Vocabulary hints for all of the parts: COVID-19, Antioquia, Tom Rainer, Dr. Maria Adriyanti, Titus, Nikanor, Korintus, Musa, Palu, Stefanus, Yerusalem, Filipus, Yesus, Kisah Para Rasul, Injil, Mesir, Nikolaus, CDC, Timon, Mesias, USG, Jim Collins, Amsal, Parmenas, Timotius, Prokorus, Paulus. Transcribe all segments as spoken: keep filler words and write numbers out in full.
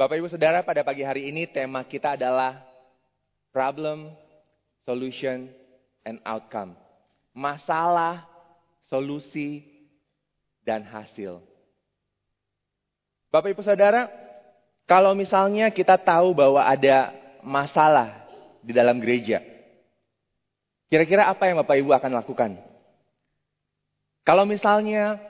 Bapak Ibu Saudara, pada pagi hari ini tema kita adalah problem, solution, and outcome. Masalah, solusi, dan hasil. Bapak Ibu Saudara, kalau misalnya kita tahu bahwa ada masalah di dalam gereja, kira-kira apa yang Bapak Ibu akan lakukan? Kalau misalnya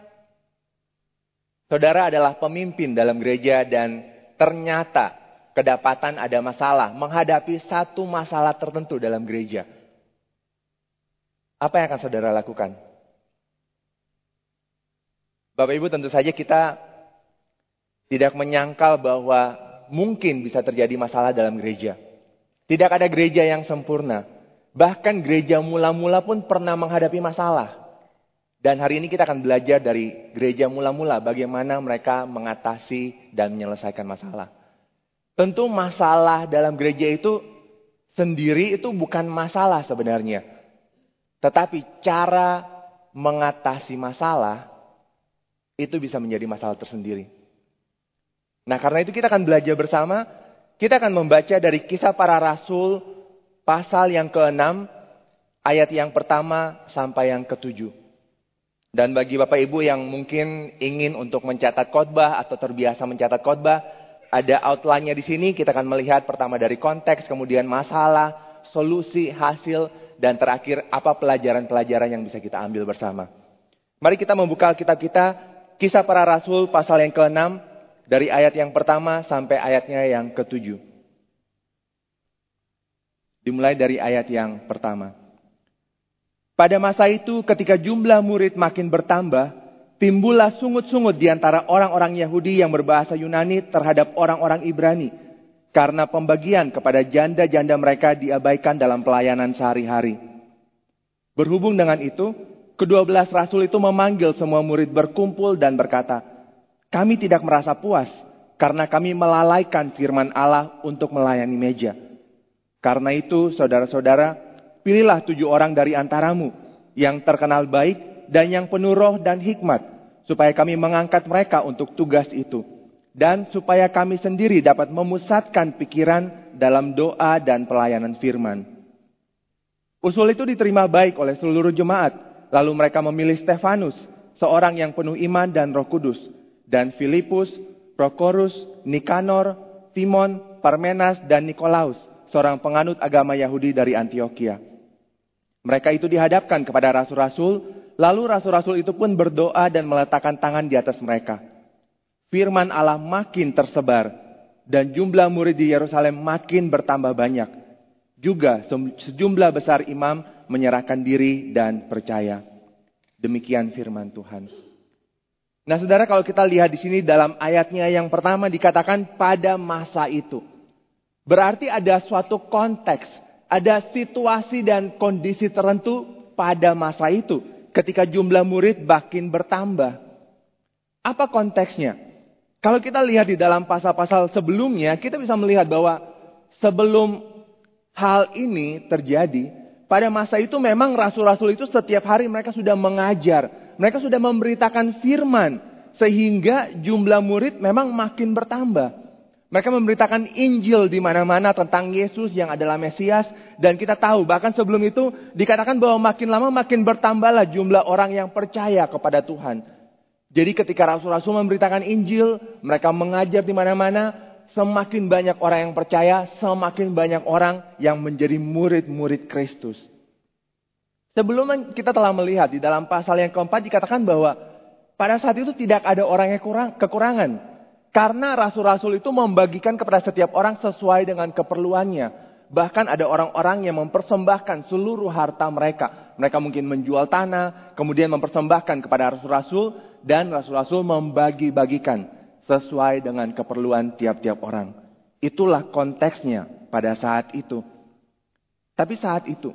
Saudara adalah pemimpin dalam gereja dan ternyata kedapatan ada masalah, menghadapi satu masalah tertentu dalam gereja, apa yang akan saudara lakukan? Bapak Ibu, tentu saja kita tidak menyangkal bahwa mungkin bisa terjadi masalah dalam gereja. Tidak ada gereja yang sempurna. Bahkan gereja mula-mula pun pernah menghadapi masalah. Dan hari ini kita akan belajar dari gereja mula-mula bagaimana mereka mengatasi dan menyelesaikan masalah. Tentu masalah dalam gereja itu sendiri itu bukan masalah sebenarnya. Tetapi cara mengatasi masalah itu bisa menjadi masalah tersendiri. Nah, karena itu kita akan belajar bersama. Kita akan membaca dari Kisah Para Rasul pasal yang keenam ayat yang pertama sampai yang ketujuh. Dan bagi Bapak Ibu yang mungkin ingin untuk mencatat khotbah atau terbiasa mencatat khotbah, ada outline-nya di sini. Kita akan melihat pertama dari konteks, kemudian masalah, solusi, hasil, dan terakhir apa pelajaran-pelajaran yang bisa kita ambil bersama. Mari kita membuka Alkitab kita, Kisah Para Rasul pasal yang keenam dari ayat yang pertama sampai ayatnya yang ketujuh. Dimulai dari ayat yang pertama. Pada masa itu ketika jumlah murid makin bertambah, timbullah sungut-sungut di antara orang-orang Yahudi yang berbahasa Yunani terhadap orang-orang Ibrani. Karena pembagian kepada janda-janda mereka diabaikan dalam pelayanan sehari-hari. Berhubung dengan itu, kedua belas rasul itu memanggil semua murid berkumpul dan berkata, "Kami tidak merasa puas karena kami melalaikan firman Allah untuk melayani meja. Karena itu, saudara-saudara, pilihlah tujuh orang dari antaramu yang terkenal baik dan yang penuh roh dan hikmat, supaya kami mengangkat mereka untuk tugas itu, dan supaya kami sendiri dapat memusatkan pikiran dalam doa dan pelayanan firman." Usul itu diterima baik oleh seluruh jemaat. Lalu mereka memilih Stefanus, seorang yang penuh iman dan Roh Kudus, dan Filipus, Prokorus, Nikanor, Timon, Parmenas, dan Nikolaus, seorang penganut agama Yahudi dari Antioquia. Mereka itu dihadapkan kepada rasul-rasul, lalu rasul-rasul itu pun berdoa dan meletakkan tangan di atas mereka. Firman Allah makin tersebar, dan jumlah murid di Yerusalem makin bertambah banyak. Juga sejumlah besar imam menyerahkan diri dan percaya. Demikian firman Tuhan. Nah, saudara, kalau kita lihat di sini dalam ayatnya yang pertama dikatakan pada masa itu. Berarti ada suatu konteks, ada situasi dan kondisi tertentu pada masa itu ketika jumlah murid makin bertambah. Apa konteksnya? Kalau kita lihat di dalam pasal-pasal sebelumnya, kita bisa melihat bahwa sebelum hal ini terjadi, pada masa itu memang rasul-rasul itu setiap hari mereka sudah mengajar, mereka sudah memberitakan firman, sehingga jumlah murid memang makin bertambah. Mereka memberitakan Injil di mana-mana tentang Yesus yang adalah Mesias. Dan kita tahu bahkan sebelum itu dikatakan bahwa makin lama makin bertambahlah jumlah orang yang percaya kepada Tuhan. Jadi ketika rasul-rasul memberitakan Injil, mereka mengajar di mana-mana, semakin banyak orang yang percaya, semakin banyak orang yang menjadi murid-murid Kristus. Sebelum kita telah melihat di dalam pasal yang keempat dikatakan bahwa pada saat itu tidak ada orang yang kurang, kekurangan. Karena rasul-rasul itu membagikan kepada setiap orang sesuai dengan keperluannya. Bahkan ada orang-orang yang mempersembahkan seluruh harta mereka. Mereka mungkin menjual tanah, kemudian mempersembahkan kepada rasul-rasul. Dan rasul-rasul membagi-bagikan sesuai dengan keperluan tiap-tiap orang. Itulah konteksnya pada saat itu. Tapi saat itu,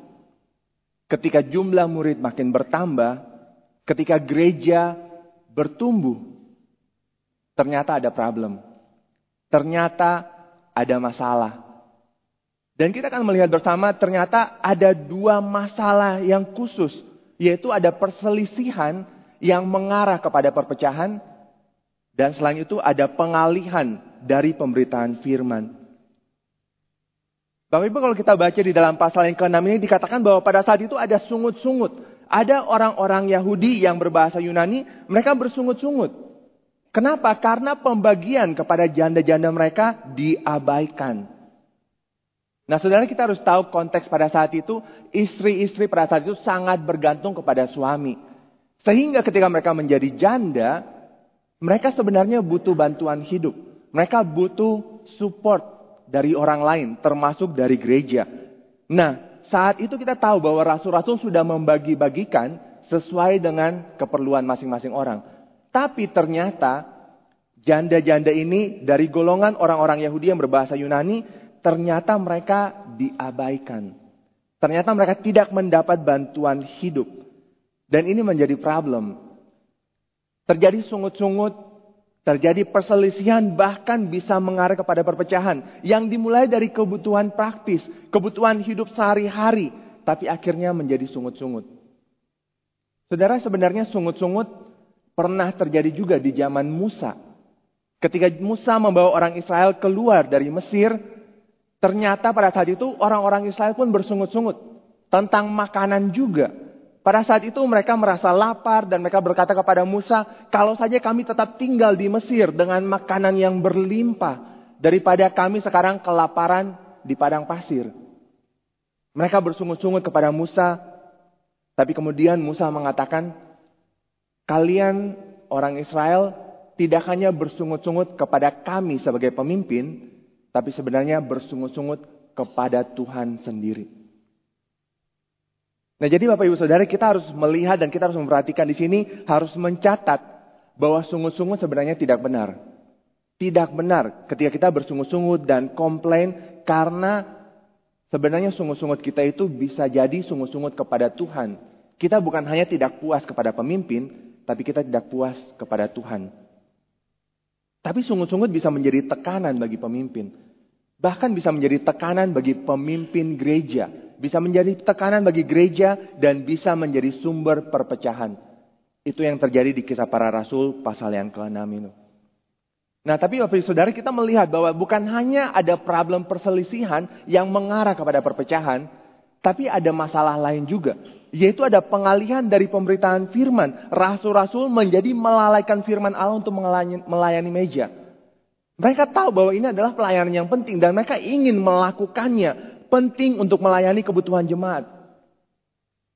ketika jumlah murid makin bertambah, ketika gereja bertumbuh, ternyata ada problem. Ternyata ada masalah. Dan kita akan melihat bersama ternyata ada dua masalah yang khusus. Yaitu ada perselisihan yang mengarah kepada perpecahan. Dan selain itu ada pengalihan dari pemberitaan firman. Bapak Ibu, kalau kita baca di dalam pasal yang keenam ini dikatakan bahwa pada saat itu ada sungut-sungut. Ada orang-orang Yahudi yang berbahasa Yunani, mereka bersungut-sungut. Kenapa? Karena pembagian kepada janda-janda mereka diabaikan. Nah, saudara, kita harus tahu konteks pada saat itu, istri-istri pada saat itu sangat bergantung kepada suami. Sehingga ketika mereka menjadi janda, mereka sebenarnya butuh bantuan hidup. Mereka butuh support dari orang lain, termasuk dari gereja. Nah, saat itu kita tahu bahwa rasul-rasul sudah membagi-bagikan sesuai dengan keperluan masing-masing orang. Tapi ternyata janda-janda ini dari golongan orang-orang Yahudi yang berbahasa Yunani, ternyata mereka diabaikan. Ternyata mereka tidak mendapat bantuan hidup. Dan ini menjadi problem. Terjadi sungut-sungut, terjadi perselisihan, bahkan bisa mengarah kepada perpecahan. Yang dimulai dari kebutuhan praktis, kebutuhan hidup sehari-hari. Tapi akhirnya menjadi sungut-sungut. Saudara, sebenarnya sungut-sungut pernah terjadi juga di zaman Musa. Ketika Musa membawa orang Israel keluar dari Mesir, ternyata pada saat itu orang-orang Israel pun bersungut-sungut tentang makanan juga. Pada saat itu mereka merasa lapar dan mereka berkata kepada Musa, "Kalau saja kami tetap tinggal di Mesir dengan makanan yang berlimpah daripada kami sekarang kelaparan di padang pasir." Mereka bersungut-sungut kepada Musa, tapi kemudian Musa mengatakan, "Kalian orang Israel tidak hanya bersungut-sungut kepada kami sebagai pemimpin, tapi sebenarnya bersungut-sungut kepada Tuhan sendiri." Nah, jadi Bapak Ibu Saudara, kita harus melihat dan kita harus memperhatikan di sini, harus mencatat bahwa sungut-sungut sebenarnya tidak benar. Tidak benar ketika kita bersungut-sungut dan komplain, karena sebenarnya sungut-sungut kita itu bisa jadi sungut-sungut kepada Tuhan. Kita bukan hanya tidak puas kepada pemimpin, tapi kita tidak puas kepada Tuhan. Tapi sungut-sungut bisa menjadi tekanan bagi pemimpin. Bahkan bisa menjadi tekanan bagi pemimpin gereja. Bisa menjadi tekanan bagi gereja dan bisa menjadi sumber perpecahan. Itu yang terjadi di Kisah Para Rasul pasal yang keenam ini. Nah, tapi Bapak Ibu Saudara, kita melihat bahwa bukan hanya ada problem perselisihan yang mengarah kepada perpecahan, tapi ada masalah lain juga, yaitu ada pengalihan dari pemberitaan firman. Rasul-rasul menjadi melalaikan firman Allah untuk melayani meja. Mereka tahu bahwa ini adalah pelayanan yang penting dan mereka ingin melakukannya. Penting untuk melayani kebutuhan jemaat.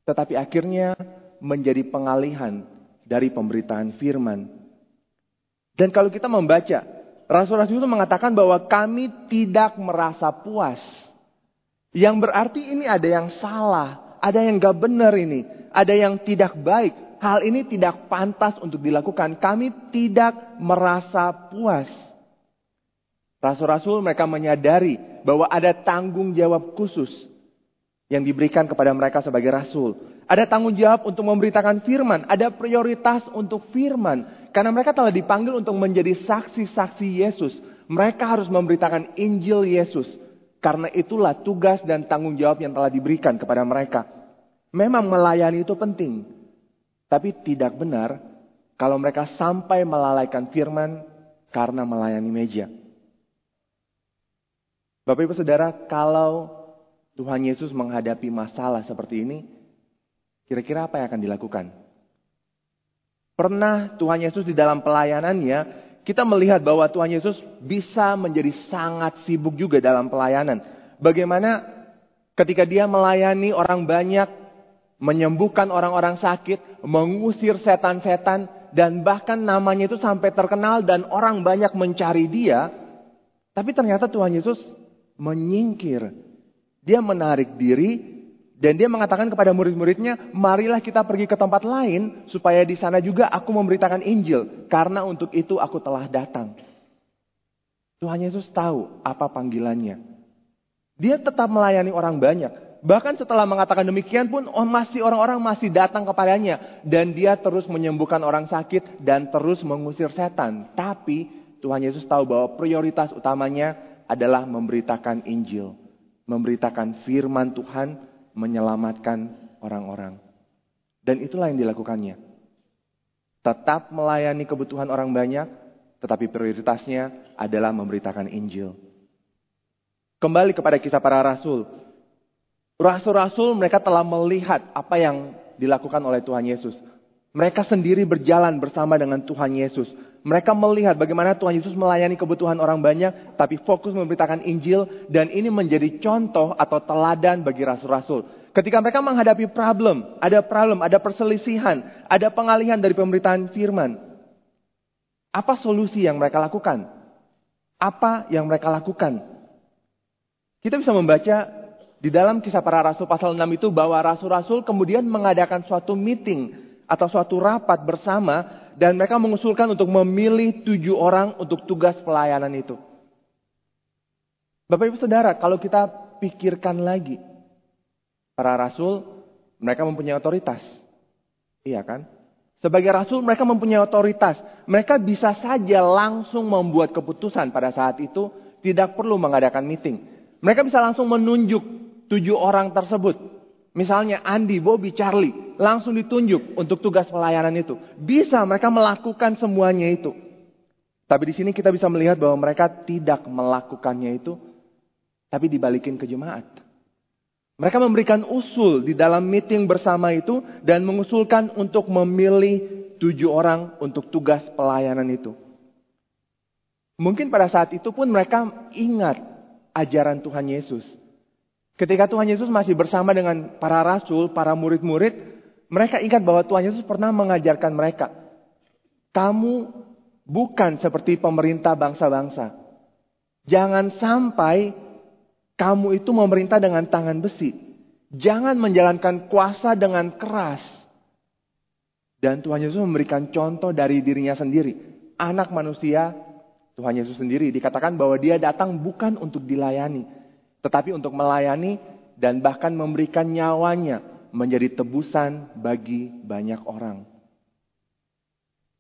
Tetapi akhirnya menjadi pengalihan dari pemberitaan firman. Dan kalau kita membaca, rasul-rasul itu mengatakan bahwa kami tidak merasa puas. Yang berarti ini ada yang salah, ada yang gak benar ini, ada yang tidak baik. Hal ini tidak pantas untuk dilakukan. Kami tidak merasa puas. Rasul-rasul mereka menyadari bahwa ada tanggung jawab khusus yang diberikan kepada mereka sebagai rasul. Ada tanggung jawab untuk memberitakan firman, ada prioritas untuk firman. Karena mereka telah dipanggil untuk menjadi saksi-saksi Yesus. Mereka harus memberitakan Injil Yesus. Karena itulah tugas dan tanggung jawab yang telah diberikan kepada mereka. Memang melayani itu penting. Tapi tidak benar kalau mereka sampai melalaikan firman karena melayani meja. Bapak Ibu Saudara, kalau Tuhan Yesus menghadapi masalah seperti ini, kira-kira apa yang akan dilakukan? Pernah Tuhan Yesus di dalam pelayanannya, kita melihat bahwa Tuhan Yesus bisa menjadi sangat sibuk juga dalam pelayanan. Bagaimana ketika dia melayani orang banyak, menyembuhkan orang-orang sakit, mengusir setan-setan, dan bahkan namanya itu sampai terkenal dan orang banyak mencari dia. Tapi ternyata Tuhan Yesus menyingkir. Dia menarik diri dan dia mengatakan kepada murid-muridnya, "Marilah kita pergi ke tempat lain supaya di sana juga aku memberitakan Injil. Karena untuk itu aku telah datang." Tuhan Yesus tahu apa panggilannya. Dia tetap melayani orang banyak. Bahkan setelah mengatakan demikian pun oh masih orang-orang masih datang kepadanya. Dan dia terus menyembuhkan orang sakit dan terus mengusir setan. Tapi Tuhan Yesus tahu bahwa prioritas utamanya adalah memberitakan Injil. Memberitakan firman Tuhan, menyelamatkan orang-orang. Dan itulah yang dilakukannya. Tetap melayani kebutuhan orang banyak, tetapi prioritasnya adalah memberitakan Injil. Kembali kepada kisah para rasul. Rasul-rasul mereka telah melihat apa yang dilakukan oleh Tuhan Yesus. Mereka sendiri berjalan bersama dengan Tuhan Yesus. Mereka melihat bagaimana Tuhan Yesus melayani kebutuhan orang banyak, tapi fokus memberitakan Injil, dan ini menjadi contoh atau teladan bagi rasul-rasul. Ketika mereka menghadapi problem, ada problem, ada perselisihan, ada pengalihan dari pemberitaan firman. Apa solusi yang mereka lakukan? Apa yang mereka lakukan? Kita bisa membaca di dalam kisah para rasul pasal enam itu bahwa rasul-rasul kemudian mengadakan suatu meeting atau suatu rapat bersama, dan mereka mengusulkan untuk memilih tujuh orang untuk tugas pelayanan itu. Bapak Ibu Saudara, kalau kita pikirkan lagi, para rasul mereka mempunyai otoritas. Iya kan? Sebagai rasul mereka mempunyai otoritas. Mereka bisa saja langsung membuat keputusan pada saat itu, tidak perlu mengadakan meeting. Mereka bisa langsung menunjuk tujuh orang tersebut. Misalnya Andi, Bobby, Charlie langsung ditunjuk untuk tugas pelayanan itu. Bisa mereka melakukan semuanya itu. Tapi di sini kita bisa melihat bahwa mereka tidak melakukannya itu, tapi dibalikin ke jemaat. Mereka memberikan usul di dalam meeting bersama itu dan mengusulkan untuk memilih tujuh orang untuk tugas pelayanan itu. Mungkin pada saat itu pun mereka ingat ajaran Tuhan Yesus. Ketika Tuhan Yesus masih bersama dengan para rasul, para murid-murid, mereka ingat bahwa Tuhan Yesus pernah mengajarkan mereka, kamu bukan seperti pemerintah bangsa-bangsa. Jangan sampai kamu itu memerintah dengan tangan besi. Jangan menjalankan kuasa dengan keras. Dan Tuhan Yesus memberikan contoh dari dirinya sendiri. Anak manusia, Tuhan Yesus sendiri dikatakan bahwa dia datang bukan untuk dilayani, tetapi untuk melayani dan bahkan memberikan nyawanya menjadi tebusan bagi banyak orang.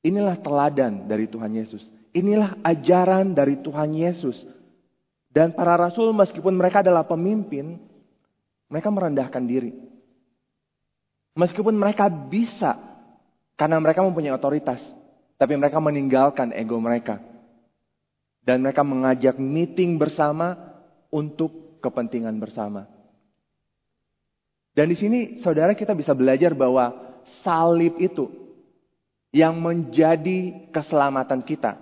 Inilah teladan dari Tuhan Yesus. Inilah ajaran dari Tuhan Yesus. Dan para rasul meskipun mereka adalah pemimpin, mereka merendahkan diri. Meskipun mereka bisa, karena mereka mempunyai otoritas, tapi mereka meninggalkan ego mereka. Dan mereka mengajak meeting bersama untuk kepentingan bersama. Dan di sini saudara kita bisa belajar bahwa salib itu yang menjadi keselamatan kita.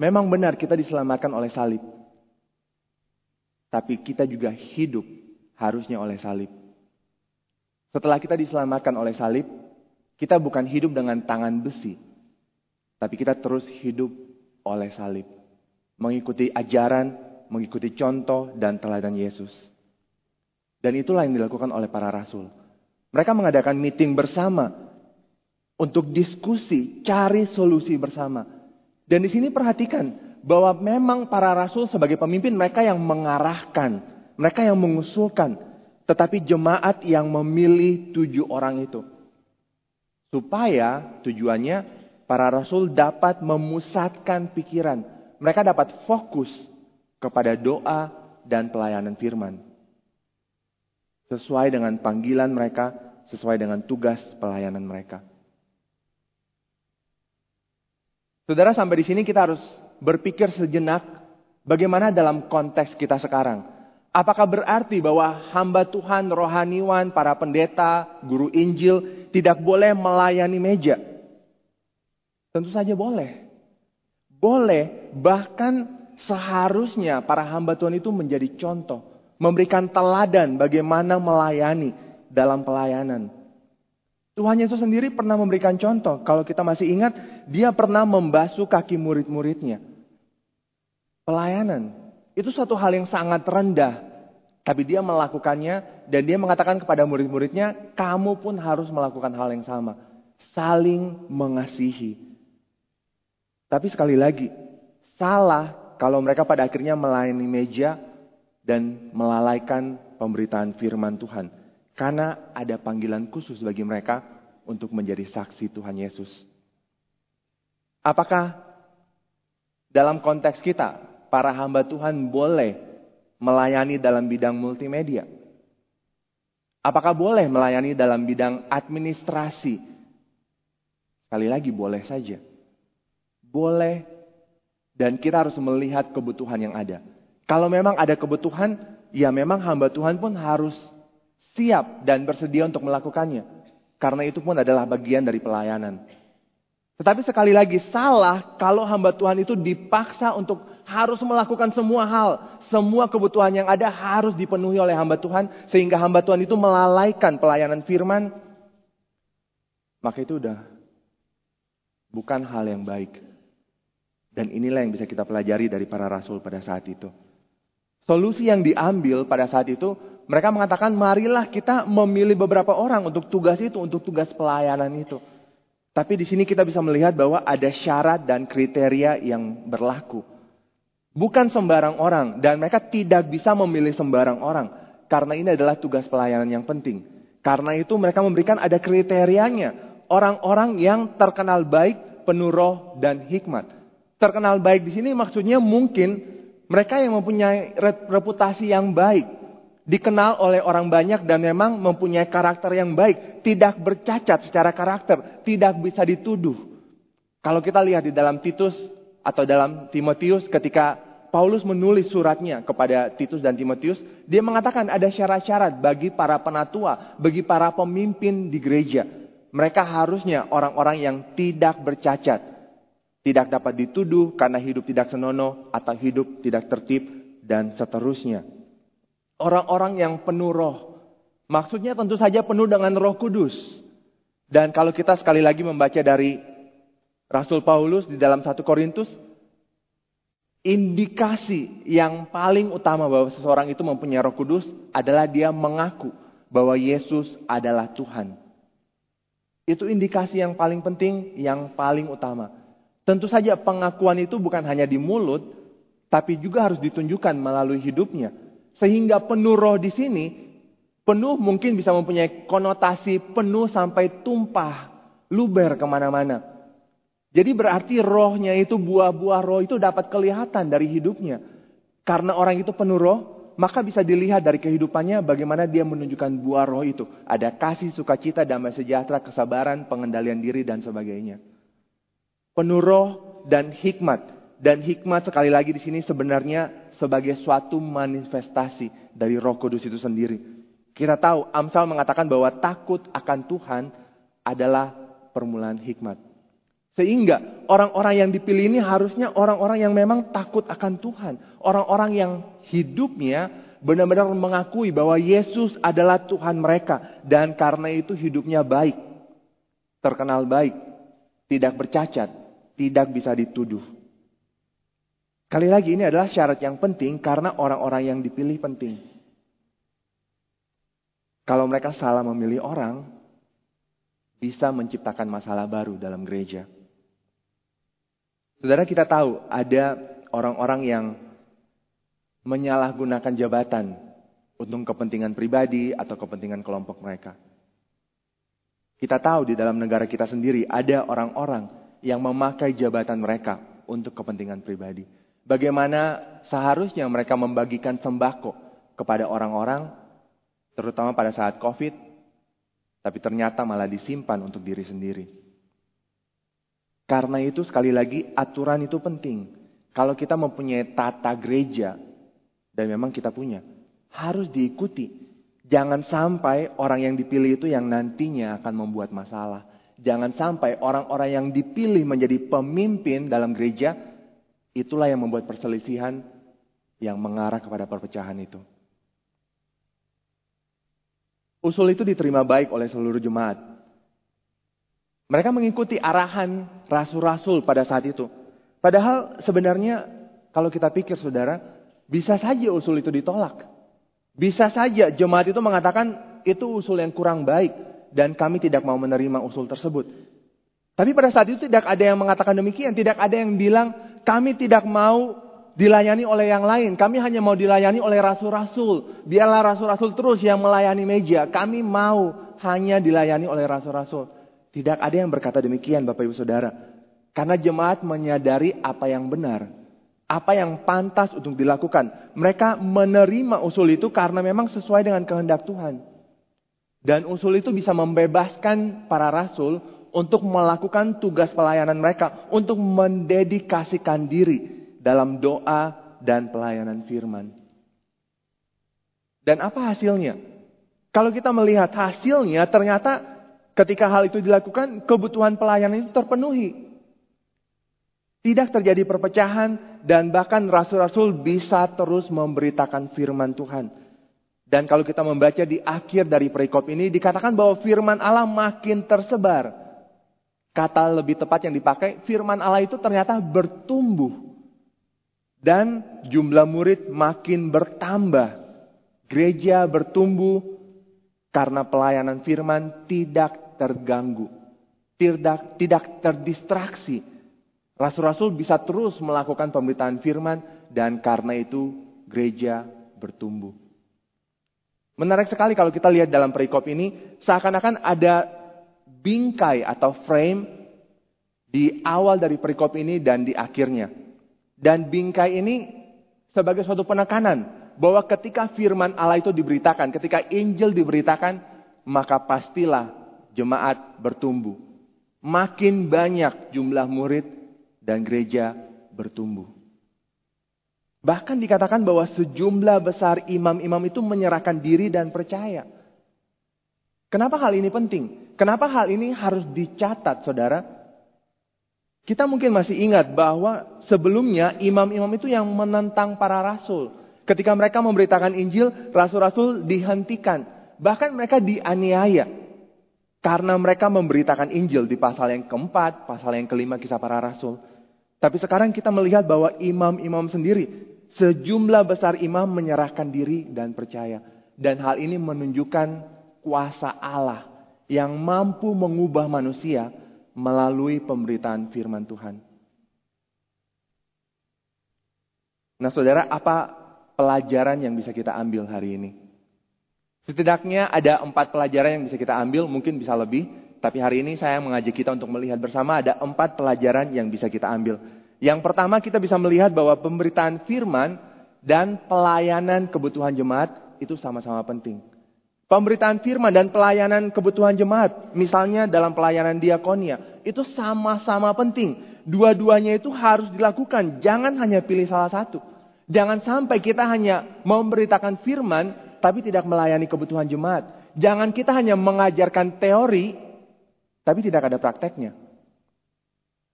Memang benar kita diselamatkan oleh salib. Tapi kita juga hidup harusnya oleh salib. Setelah kita diselamatkan oleh salib, kita bukan hidup dengan tangan besi. Tapi kita terus hidup oleh salib. Mengikuti ajaran, mengikuti contoh dan teladan Yesus. Dan itulah yang dilakukan oleh para rasul. Mereka mengadakan meeting bersama untuk diskusi, cari solusi bersama. Dan di sini perhatikan bahwa memang para rasul sebagai pemimpin mereka yang mengarahkan, mereka yang mengusulkan, tetapi jemaat yang memilih tujuh orang itu. Supaya tujuannya para rasul dapat memusatkan pikiran. Mereka dapat fokus kepada doa dan pelayanan firman. Sesuai dengan panggilan mereka, sesuai dengan tugas pelayanan mereka. Saudara, sampai di sini kita harus berpikir sejenak bagaimana dalam konteks kita sekarang. Apakah berarti bahwa hamba Tuhan, rohaniwan, para pendeta, guru Injil tidak boleh melayani meja? Tentu saja boleh. Boleh, bahkan seharusnya para hamba Tuhan itu menjadi contoh, memberikan teladan bagaimana melayani dalam pelayanan. Tuhan Yesus sendiri pernah memberikan contoh. Kalau kita masih ingat, dia pernah membasuh kaki murid-muridnya. Pelayanan itu satu hal yang sangat rendah, tapi dia melakukannya dan dia mengatakan kepada murid-muridnya, kamu pun harus melakukan hal yang sama. Saling mengasihi. Tapi sekali lagi, salah kalau mereka pada akhirnya melayani meja dan melalaikan pemberitaan firman Tuhan. Karena ada panggilan khusus bagi mereka untuk menjadi saksi Tuhan Yesus. Apakah dalam konteks kita, para hamba Tuhan boleh melayani dalam bidang multimedia? Apakah boleh melayani dalam bidang administrasi? Sekali lagi boleh saja. Boleh Dan kita harus melihat kebutuhan yang ada. Kalau memang ada kebutuhan, ya memang hamba Tuhan pun harus siap dan bersedia untuk melakukannya. Karena itu pun adalah bagian dari pelayanan. Tetapi sekali lagi, salah kalau hamba Tuhan itu dipaksa untuk harus melakukan semua hal. Semua kebutuhan yang ada harus dipenuhi oleh hamba Tuhan. Sehingga hamba Tuhan itu melalaikan pelayanan firman. Maka itu udah bukan hal yang baik. Dan inilah yang bisa kita pelajari dari para rasul pada saat itu. Solusi yang diambil pada saat itu, mereka mengatakan marilah kita memilih beberapa orang untuk tugas itu, untuk tugas pelayanan itu. Tapi di sini kita bisa melihat bahwa ada syarat dan kriteria yang berlaku. Bukan sembarang orang, dan mereka tidak bisa memilih sembarang orang. Karena ini adalah tugas pelayanan yang penting. Karena itu mereka memberikan ada kriterianya. Orang-orang yang terkenal baik, penuh roh dan hikmat. Terkenal baik di sini maksudnya mungkin mereka yang mempunyai reputasi yang baik, dikenal oleh orang banyak dan memang mempunyai karakter yang baik, tidak bercacat secara karakter, tidak bisa dituduh. Kalau kita lihat di dalam Titus atau dalam Timotius, ketika Paulus menulis suratnya kepada Titus dan Timotius, dia mengatakan ada syarat-syarat bagi para penatua, bagi para pemimpin di gereja. Mereka harusnya orang-orang yang tidak bercacat. Tidak dapat dituduh karena hidup tidak senonoh atau hidup tidak tertib dan seterusnya. Orang-orang yang penuh roh. Maksudnya tentu saja penuh dengan Roh Kudus. Dan kalau kita sekali lagi membaca dari Rasul Paulus di dalam satu Korintus. Indikasi yang paling utama bahwa seseorang itu mempunyai Roh Kudus adalah dia mengaku bahwa Yesus adalah Tuhan. Itu indikasi yang paling penting, yang paling utama. Tentu saja pengakuan itu bukan hanya di mulut, tapi juga harus ditunjukkan melalui hidupnya. Sehingga penuh roh di sini, penuh mungkin bisa mempunyai konotasi penuh sampai tumpah, luber kemana-mana. Jadi berarti rohnya itu, buah-buah roh itu dapat kelihatan dari hidupnya. Karena orang itu penuh roh, maka bisa dilihat dari kehidupannya bagaimana dia menunjukkan buah roh itu. Ada kasih, sukacita, damai sejahtera, kesabaran, pengendalian diri dan sebagainya. Penuh roh dan hikmat. Dan hikmat sekali lagi di sini sebenarnya sebagai suatu manifestasi dari Roh Kudus itu sendiri. Kita tahu Amsal mengatakan bahwa takut akan Tuhan adalah permulaan hikmat. Sehingga orang-orang yang dipilih ini harusnya orang-orang yang memang takut akan Tuhan. Orang-orang yang hidupnya benar-benar mengakui bahwa Yesus adalah Tuhan mereka. Dan karena itu hidupnya baik. Terkenal baik. Tidak bercacat, tidak bisa dituduh. Kali lagi ini adalah syarat yang penting karena orang-orang yang dipilih penting. Kalau mereka salah memilih orang, bisa menciptakan masalah baru dalam gereja. Saudara, kita tahu ada orang-orang yang menyalahgunakan jabatan untuk kepentingan pribadi atau kepentingan kelompok mereka. Kita tahu di dalam negara kita sendiri ada orang-orang yang memakai jabatan mereka untuk kepentingan pribadi. Bagaimana seharusnya mereka membagikan sembako kepada orang-orang, terutama pada saat COVID, tapi ternyata malah disimpan untuk diri sendiri. Karena itu sekali lagi aturan itu penting. Kalau kita mempunyai tata gereja, dan memang kita punya, harus diikuti. Jangan sampai orang yang dipilih itu yang nantinya akan membuat masalah. Jangan sampai orang-orang yang dipilih menjadi pemimpin dalam gereja, itulah yang membuat perselisihan yang mengarah kepada perpecahan itu. Usul itu diterima baik oleh seluruh jemaat. Mereka mengikuti arahan rasul-rasul pada saat itu. Padahal sebenarnya kalau kita pikir saudara, bisa saja usul itu ditolak. Bisa saja jemaat itu mengatakan itu usul yang kurang baik dan kami tidak mau menerima usul tersebut. Tapi pada saat itu tidak ada yang mengatakan demikian. Tidak ada yang bilang kami tidak mau dilayani oleh yang lain. Kami hanya mau dilayani oleh rasul-rasul. Biarlah rasul-rasul terus yang melayani meja. Kami mau hanya dilayani oleh rasul-rasul. Tidak ada yang berkata demikian Bapak Ibu Saudara. Karena jemaat menyadari apa yang benar. Apa yang pantas untuk dilakukan. Mereka menerima usul itu karena memang sesuai dengan kehendak Tuhan. Dan usul itu bisa membebaskan para rasul untuk melakukan tugas pelayanan mereka. Untuk mendedikasikan diri. dalam doa dan pelayanan firman. Dan apa hasilnya? Kalau kita melihat hasilnya, ternyata ketika hal itu dilakukan, kebutuhan pelayanan itu terpenuhi. Tidak terjadi perpecahan dan bahkan rasul-rasul bisa terus memberitakan firman Tuhan. Dan kalau kita membaca di akhir dari perikop ini dikatakan bahwa firman Allah makin tersebar. Kata lebih tepat yang dipakai, firman Allah itu ternyata bertumbuh. Dan jumlah murid makin bertambah. Gereja bertumbuh karena pelayanan firman tidak terganggu. Tidak, tidak terdistraksi. Rasul-rasul bisa terus melakukan pemberitaan firman dan karena itu gereja bertumbuh. Menarik sekali kalau kita lihat dalam perikop ini seakan-akan ada bingkai atau frame di awal dari perikop ini dan di akhirnya. Dan bingkai ini sebagai suatu penekanan bahwa ketika firman Allah itu diberitakan, ketika Injil diberitakan, maka pastilah jemaat bertumbuh. Makin banyak jumlah murid dan gereja bertumbuh. Bahkan dikatakan bahwa sejumlah besar imam-imam itu menyerahkan diri dan percaya. Kenapa hal ini penting? Kenapa hal ini harus dicatat, saudara? Kita mungkin masih ingat bahwa sebelumnya imam-imam itu yang menentang para rasul. Ketika mereka memberitakan Injil, rasul-rasul dihentikan. Bahkan mereka dianiaya. Karena mereka memberitakan Injil di pasal yang keempat, pasal yang kelima Kisah Para Rasul. Tapi sekarang kita melihat bahwa imam-imam sendiri, sejumlah besar imam menyerahkan diri dan percaya. Dan hal ini menunjukkan kuasa Allah yang mampu mengubah manusia melalui pemberitaan firman Tuhan. Nah saudara, apa pelajaran yang bisa kita ambil hari ini? Setidaknya ada empat pelajaran yang bisa kita ambil, mungkin bisa lebih. Tapi hari ini saya mengajak kita untuk melihat bersama ada empat pelajaran yang bisa kita ambil. Yang pertama kita bisa melihat bahwa pemberitaan firman dan pelayanan kebutuhan jemaat itu sama-sama penting. Pemberitaan firman dan pelayanan kebutuhan jemaat, misalnya dalam pelayanan diakonia, itu sama-sama penting. Dua-duanya itu harus dilakukan, jangan hanya pilih salah satu. Jangan sampai kita hanya memberitakan firman tapi tidak melayani kebutuhan jemaat. Jangan kita hanya mengajarkan teori, tapi tidak ada prakteknya.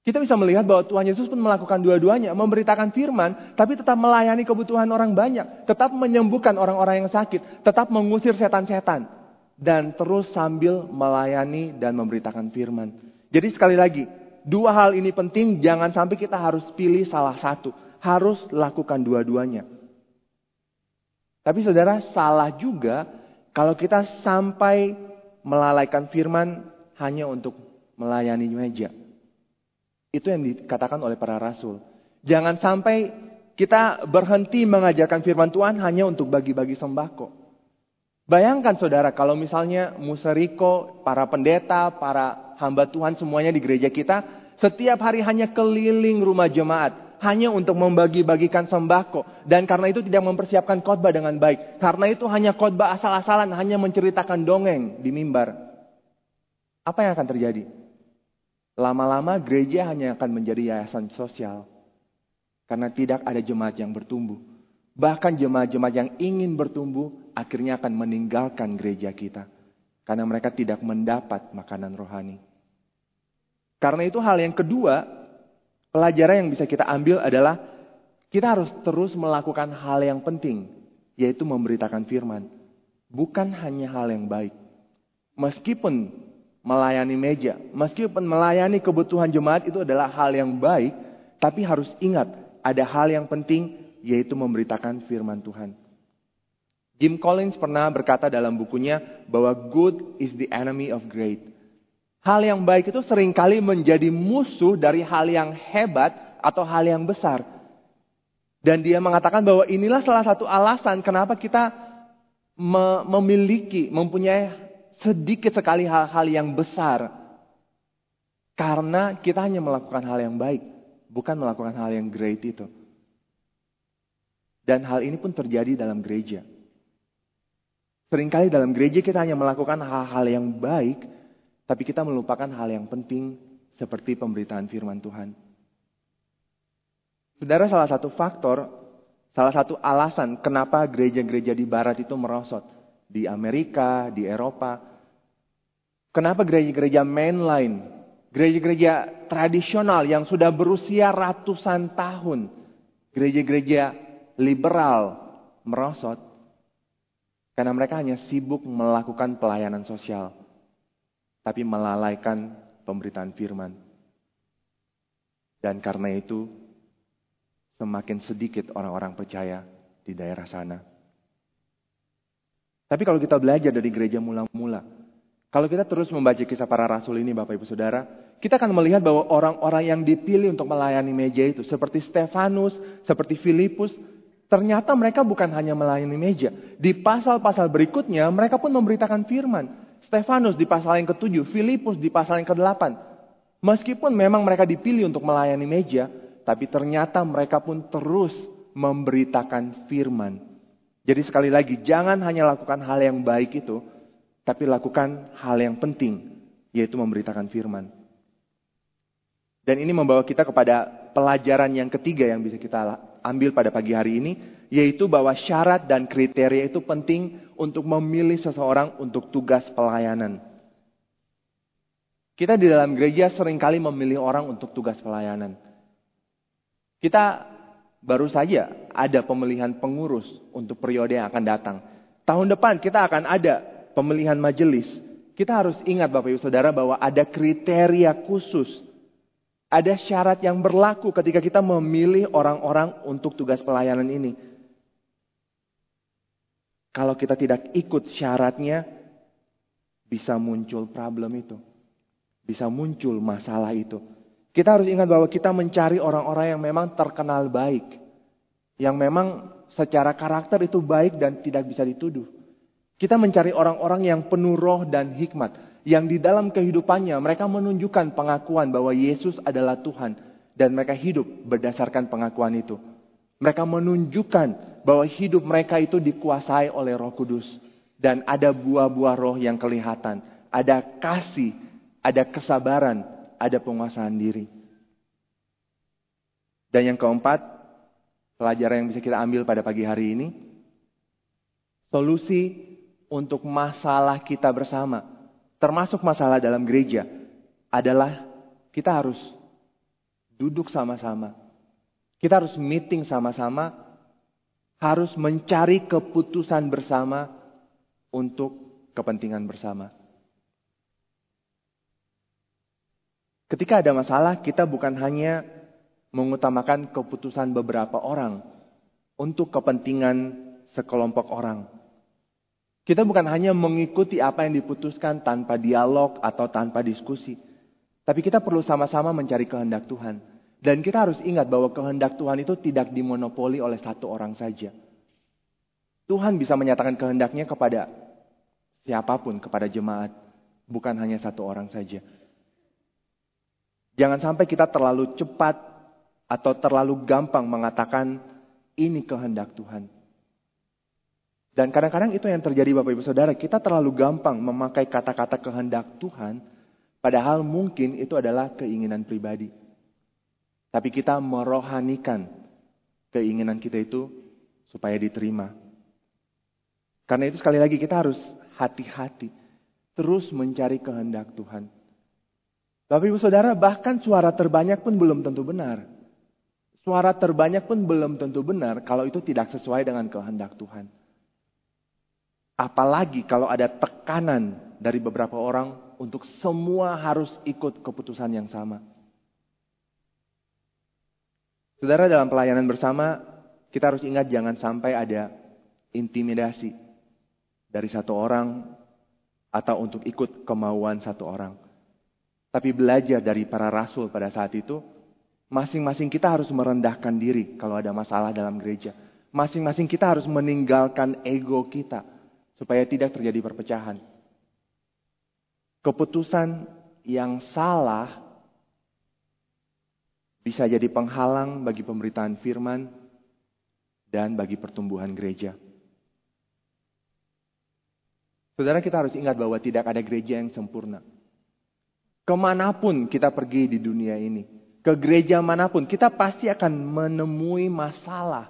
Kita bisa melihat bahwa Tuhan Yesus pun melakukan dua-duanya. Memberitakan firman, tapi tetap melayani kebutuhan orang banyak. Tetap menyembuhkan orang-orang yang sakit. Tetap mengusir setan-setan. Dan terus sambil melayani dan memberitakan firman. Jadi sekali lagi, dua hal ini penting. Jangan sampai kita harus pilih salah satu. Harus lakukan dua-duanya. Tapi saudara, salah juga kalau kita sampai melalaikan firman hanya untuk melayani meja. Itu yang dikatakan oleh para rasul. Jangan sampai kita berhenti mengajarkan firman Tuhan hanya untuk bagi-bagi sembako. Bayangkan saudara, kalau misalnya museriko, para pendeta, para hamba Tuhan semuanya di gereja kita, setiap hari hanya keliling rumah jemaat. Hanya untuk membagi-bagikan sembako. Dan karena itu tidak mempersiapkan khotbah dengan baik. Karena itu hanya khotbah asal-asalan. Hanya menceritakan dongeng di mimbar. Apa yang akan terjadi? Lama-lama gereja hanya akan menjadi yayasan sosial. Karena tidak ada jemaat yang bertumbuh. Bahkan jemaat-jemaat yang ingin bertumbuh akhirnya akan meninggalkan gereja kita. Karena mereka tidak mendapat makanan rohani. Karena itu hal yang kedua, pelajaran yang bisa kita ambil adalah kita harus terus melakukan hal yang penting, yaitu memberitakan firman. Bukan hanya hal yang baik. Meskipun melayani meja, meskipun melayani kebutuhan jemaat itu adalah hal yang baik, tapi harus ingat ada hal yang penting, yaitu memberitakan firman Tuhan. Jim Collins pernah berkata dalam bukunya bahwa good is the enemy of great. Hal yang baik itu seringkali menjadi musuh dari hal yang hebat atau hal yang besar. Dan dia mengatakan bahwa inilah salah satu alasan kenapa kita memiliki, mempunyai sedikit sekali hal-hal yang besar. Karena kita hanya melakukan hal yang baik, bukan melakukan hal yang great itu. Dan hal ini pun terjadi dalam gereja. Seringkali dalam gereja kita hanya melakukan hal-hal yang baik, tapi kita melupakan hal yang penting seperti pemberitaan firman Tuhan. Saudara, salah satu faktor, salah satu alasan kenapa gereja-gereja di barat itu merosot. Di Amerika, di Eropa. Kenapa gereja-gereja mainline, gereja-gereja tradisional yang sudah berusia ratusan tahun, gereja-gereja liberal merosot? Karena mereka hanya sibuk melakukan pelayanan sosial, tapi melalaikan pemberitaan firman. Dan karena itu, semakin sedikit orang-orang percaya di daerah sana. Tapi kalau kita belajar dari gereja mula-mula, kalau kita terus membaca Kisah Para Rasul ini, Bapak Ibu Saudara, kita akan melihat bahwa orang-orang yang dipilih untuk melayani meja itu, seperti Stefanus, seperti Filipus, ternyata mereka bukan hanya melayani meja. Di pasal-pasal berikutnya, mereka pun memberitakan firman. Stefanus di pasal yang ketujuh, Filipus di pasal yang kedelapan. Meskipun memang mereka dipilih untuk melayani meja, tapi ternyata mereka pun terus memberitakan firman. Jadi sekali lagi, jangan hanya lakukan hal yang baik itu, tapi lakukan hal yang penting, yaitu memberitakan firman. Dan ini membawa kita kepada pelajaran yang ketiga yang bisa kita ambil pada pagi hari ini, yaitu bahwa syarat dan kriteria itu penting untuk memilih seseorang untuk tugas pelayanan. Kita di dalam gereja seringkali memilih orang untuk tugas pelayanan. Kita baru saja ada pemilihan pengurus untuk periode yang akan datang. Tahun depan kita akan ada pemilihan majelis. Kita harus ingat Bapak Ibu Saudara bahwa ada kriteria khusus. Ada syarat yang berlaku ketika kita memilih orang-orang untuk tugas pelayanan ini. Kalau kita tidak ikut syaratnya, bisa muncul problem itu. Bisa muncul masalah itu. Kita harus ingat bahwa kita mencari orang-orang yang memang terkenal baik. Yang memang secara karakter itu baik dan tidak bisa dituduh. Kita mencari orang-orang yang penuh roh dan hikmat. Yang di dalam kehidupannya mereka menunjukkan pengakuan bahwa Yesus adalah Tuhan. Dan mereka hidup berdasarkan pengakuan itu. Mereka menunjukkan bahwa hidup mereka itu dikuasai oleh Roh Kudus. Dan ada buah-buah roh yang kelihatan. Ada kasih, ada kesabaran, ada penguasaan diri. Dan yang keempat, pelajaran yang bisa kita ambil pada pagi hari ini. Solusi untuk masalah kita bersama, termasuk masalah dalam gereja, adalah kita harus duduk sama-sama. Kita harus meeting sama-sama, harus mencari keputusan bersama untuk kepentingan bersama. Ketika ada masalah, kita bukan hanya mengutamakan keputusan beberapa orang untuk kepentingan sekelompok orang. Kita bukan hanya mengikuti apa yang diputuskan tanpa dialog atau tanpa diskusi. Tapi kita perlu sama-sama mencari kehendak Tuhan. Dan kita harus ingat bahwa kehendak Tuhan itu tidak dimonopoli oleh satu orang saja. Tuhan bisa menyatakan kehendaknya kepada siapapun, kepada jemaat. Bukan hanya satu orang saja. Jangan sampai kita terlalu cepat atau terlalu gampang mengatakan ini kehendak Tuhan. Dan kadang-kadang itu yang terjadi Bapak Ibu Saudara. Kita terlalu gampang memakai kata-kata kehendak Tuhan. Padahal mungkin itu adalah keinginan pribadi. Tapi kita merohanikan keinginan kita itu supaya diterima. Karena itu sekali lagi kita harus hati-hati. Terus mencari kehendak Tuhan. Bapak Ibu Saudara, bahkan suara terbanyak pun belum tentu benar. Suara terbanyak pun belum tentu benar kalau itu tidak sesuai dengan kehendak Tuhan. Apalagi kalau ada tekanan dari beberapa orang untuk semua harus ikut keputusan yang sama. Saudara, dalam pelayanan bersama, kita harus ingat jangan sampai ada intimidasi dari satu orang atau untuk ikut kemauan satu orang. Tapi belajar dari para rasul pada saat itu, masing-masing kita harus merendahkan diri kalau ada masalah dalam gereja. Masing-masing kita harus meninggalkan ego kita supaya tidak terjadi perpecahan. Keputusan yang salah bisa jadi penghalang bagi pemberitaan firman dan bagi pertumbuhan gereja. Saudara, kita harus ingat bahwa tidak ada gereja yang sempurna. Kemanapun kita pergi di dunia ini, ke gereja manapun, kita pasti akan menemui masalah.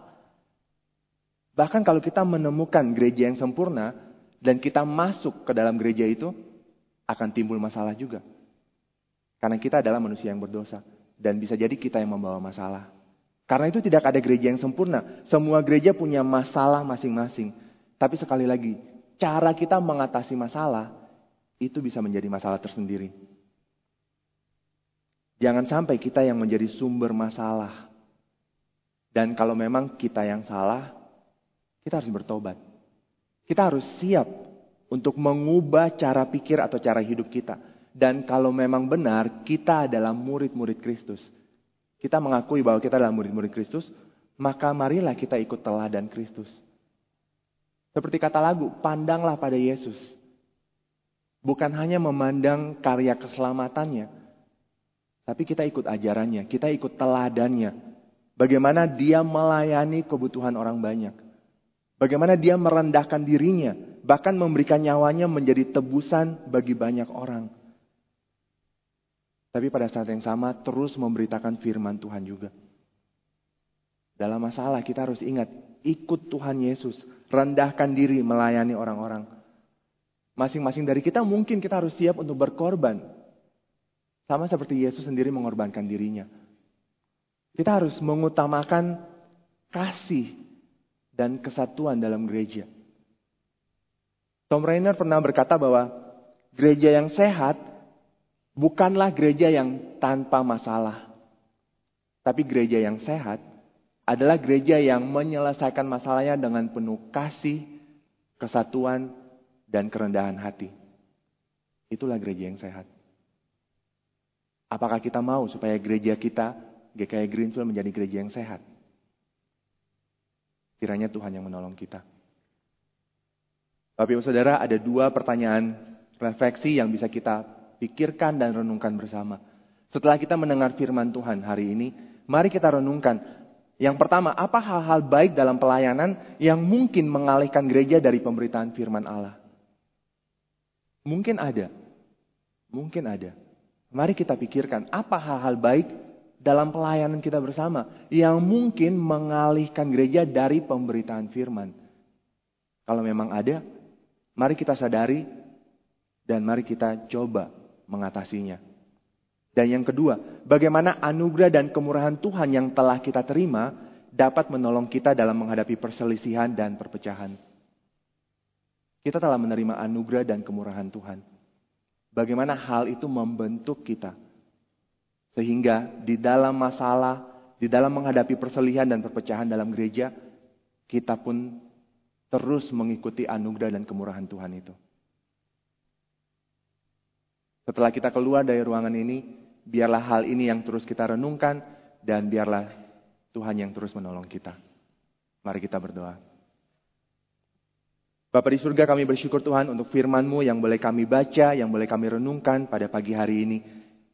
Bahkan kalau kita menemukan gereja yang sempurna dan kita masuk ke dalam gereja itu, akan timbul masalah juga. Karena kita adalah manusia yang berdosa dan bisa jadi kita yang membawa masalah. Karena itu tidak ada gereja yang sempurna. Semua gereja punya masalah masing-masing. Tapi sekali lagi, cara kita mengatasi masalah itu bisa menjadi masalah tersendiri. Jangan sampai kita yang menjadi sumber masalah. Dan kalau memang kita yang salah, kita harus bertobat. Kita harus siap untuk mengubah cara pikir atau cara hidup kita. Dan kalau memang benar, kita adalah murid-murid Kristus. Kita mengakui bahwa kita adalah murid-murid Kristus, maka marilah kita ikut teladan Kristus. Seperti kata lagu, pandanglah pada Yesus. Bukan hanya memandang karya keselamatannya, tapi kita ikut ajarannya, kita ikut teladannya. Bagaimana dia melayani kebutuhan orang banyak. Bagaimana dia merendahkan dirinya, bahkan memberikan nyawanya menjadi tebusan bagi banyak orang. Tapi pada saat yang sama terus memberitakan firman Tuhan juga. Dalam masalah kita harus ingat, ikut Tuhan Yesus, rendahkan diri melayani orang-orang. Masing-masing dari kita mungkin kita harus siap untuk berkorban. Sama seperti Yesus sendiri mengorbankan dirinya. Kita harus mengutamakan kasih dan kesatuan dalam gereja. Tom Rainer pernah berkata bahwa gereja yang sehat bukanlah gereja yang tanpa masalah. Tapi gereja yang sehat adalah gereja yang menyelesaikan masalahnya dengan penuh kasih, kesatuan, dan kerendahan hati. Itulah gereja yang sehat. Apakah kita mau supaya gereja kita, G K I Greenfield, menjadi gereja yang sehat? Kiranya Tuhan yang menolong kita. Bapak Ibu Saudara, ada dua pertanyaan refleksi yang bisa kita pikirkan dan renungkan bersama. Setelah kita mendengar firman Tuhan hari ini, mari kita renungkan. Yang pertama, apa hal-hal baik dalam pelayanan yang mungkin mengalihkan gereja dari pemberitaan firman Allah? Mungkin ada. Mungkin ada. Mari kita pikirkan apa hal-hal baik dalam pelayanan kita bersama yang mungkin mengalihkan gereja dari pemberitaan firman. Kalau memang ada, mari kita sadari dan mari kita coba mengatasinya. Dan yang kedua, bagaimana anugerah dan kemurahan Tuhan yang telah kita terima dapat menolong kita dalam menghadapi perselisihan dan perpecahan. Kita telah menerima anugerah dan kemurahan Tuhan. Bagaimana hal itu membentuk kita. Sehingga di dalam masalah, di dalam menghadapi perselisihan dan perpecahan dalam gereja, kita pun terus mengikuti anugerah dan kemurahan Tuhan itu. Setelah kita keluar dari ruangan ini, biarlah hal ini yang terus kita renungkan dan biarlah Tuhan yang terus menolong kita. Mari kita berdoa. Bapa di surga, kami bersyukur Tuhan untuk firman-Mu yang boleh kami baca, yang boleh kami renungkan pada pagi hari ini.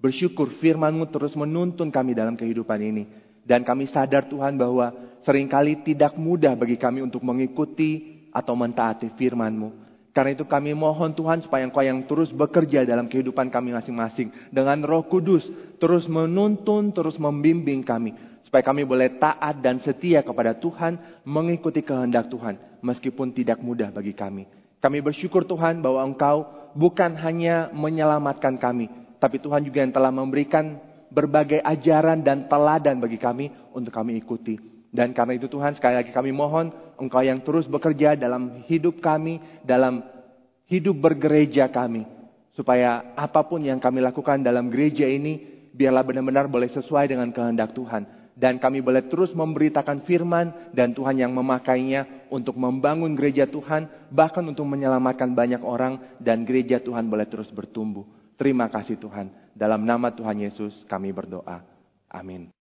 Bersyukur firman-Mu terus menuntun kami dalam kehidupan ini. Dan kami sadar Tuhan bahwa seringkali tidak mudah bagi kami untuk mengikuti atau mentaati firman-Mu. Karena itu kami mohon Tuhan supaya Engkau yang terus bekerja dalam kehidupan kami masing-masing. Dengan Roh Kudus terus menuntun, terus membimbing kami. Supaya kami boleh taat dan setia kepada Tuhan, mengikuti kehendak Tuhan. Meskipun tidak mudah bagi kami. Kami bersyukur Tuhan bahwa Engkau bukan hanya menyelamatkan kami. Tapi Tuhan juga yang telah memberikan berbagai ajaran dan teladan bagi kami untuk kami ikuti. Dan karena itu Tuhan, sekali lagi kami mohon Engkau yang terus bekerja dalam hidup kami, dalam hidup bergereja kami. Supaya apapun yang kami lakukan dalam gereja ini, biarlah benar-benar boleh sesuai dengan kehendak Tuhan. Dan kami boleh terus memberitakan firman dan Tuhan yang memakainya untuk membangun gereja Tuhan, bahkan untuk menyelamatkan banyak orang dan gereja Tuhan boleh terus bertumbuh. Terima kasih Tuhan. Dalam nama Tuhan Yesus kami berdoa. Amin.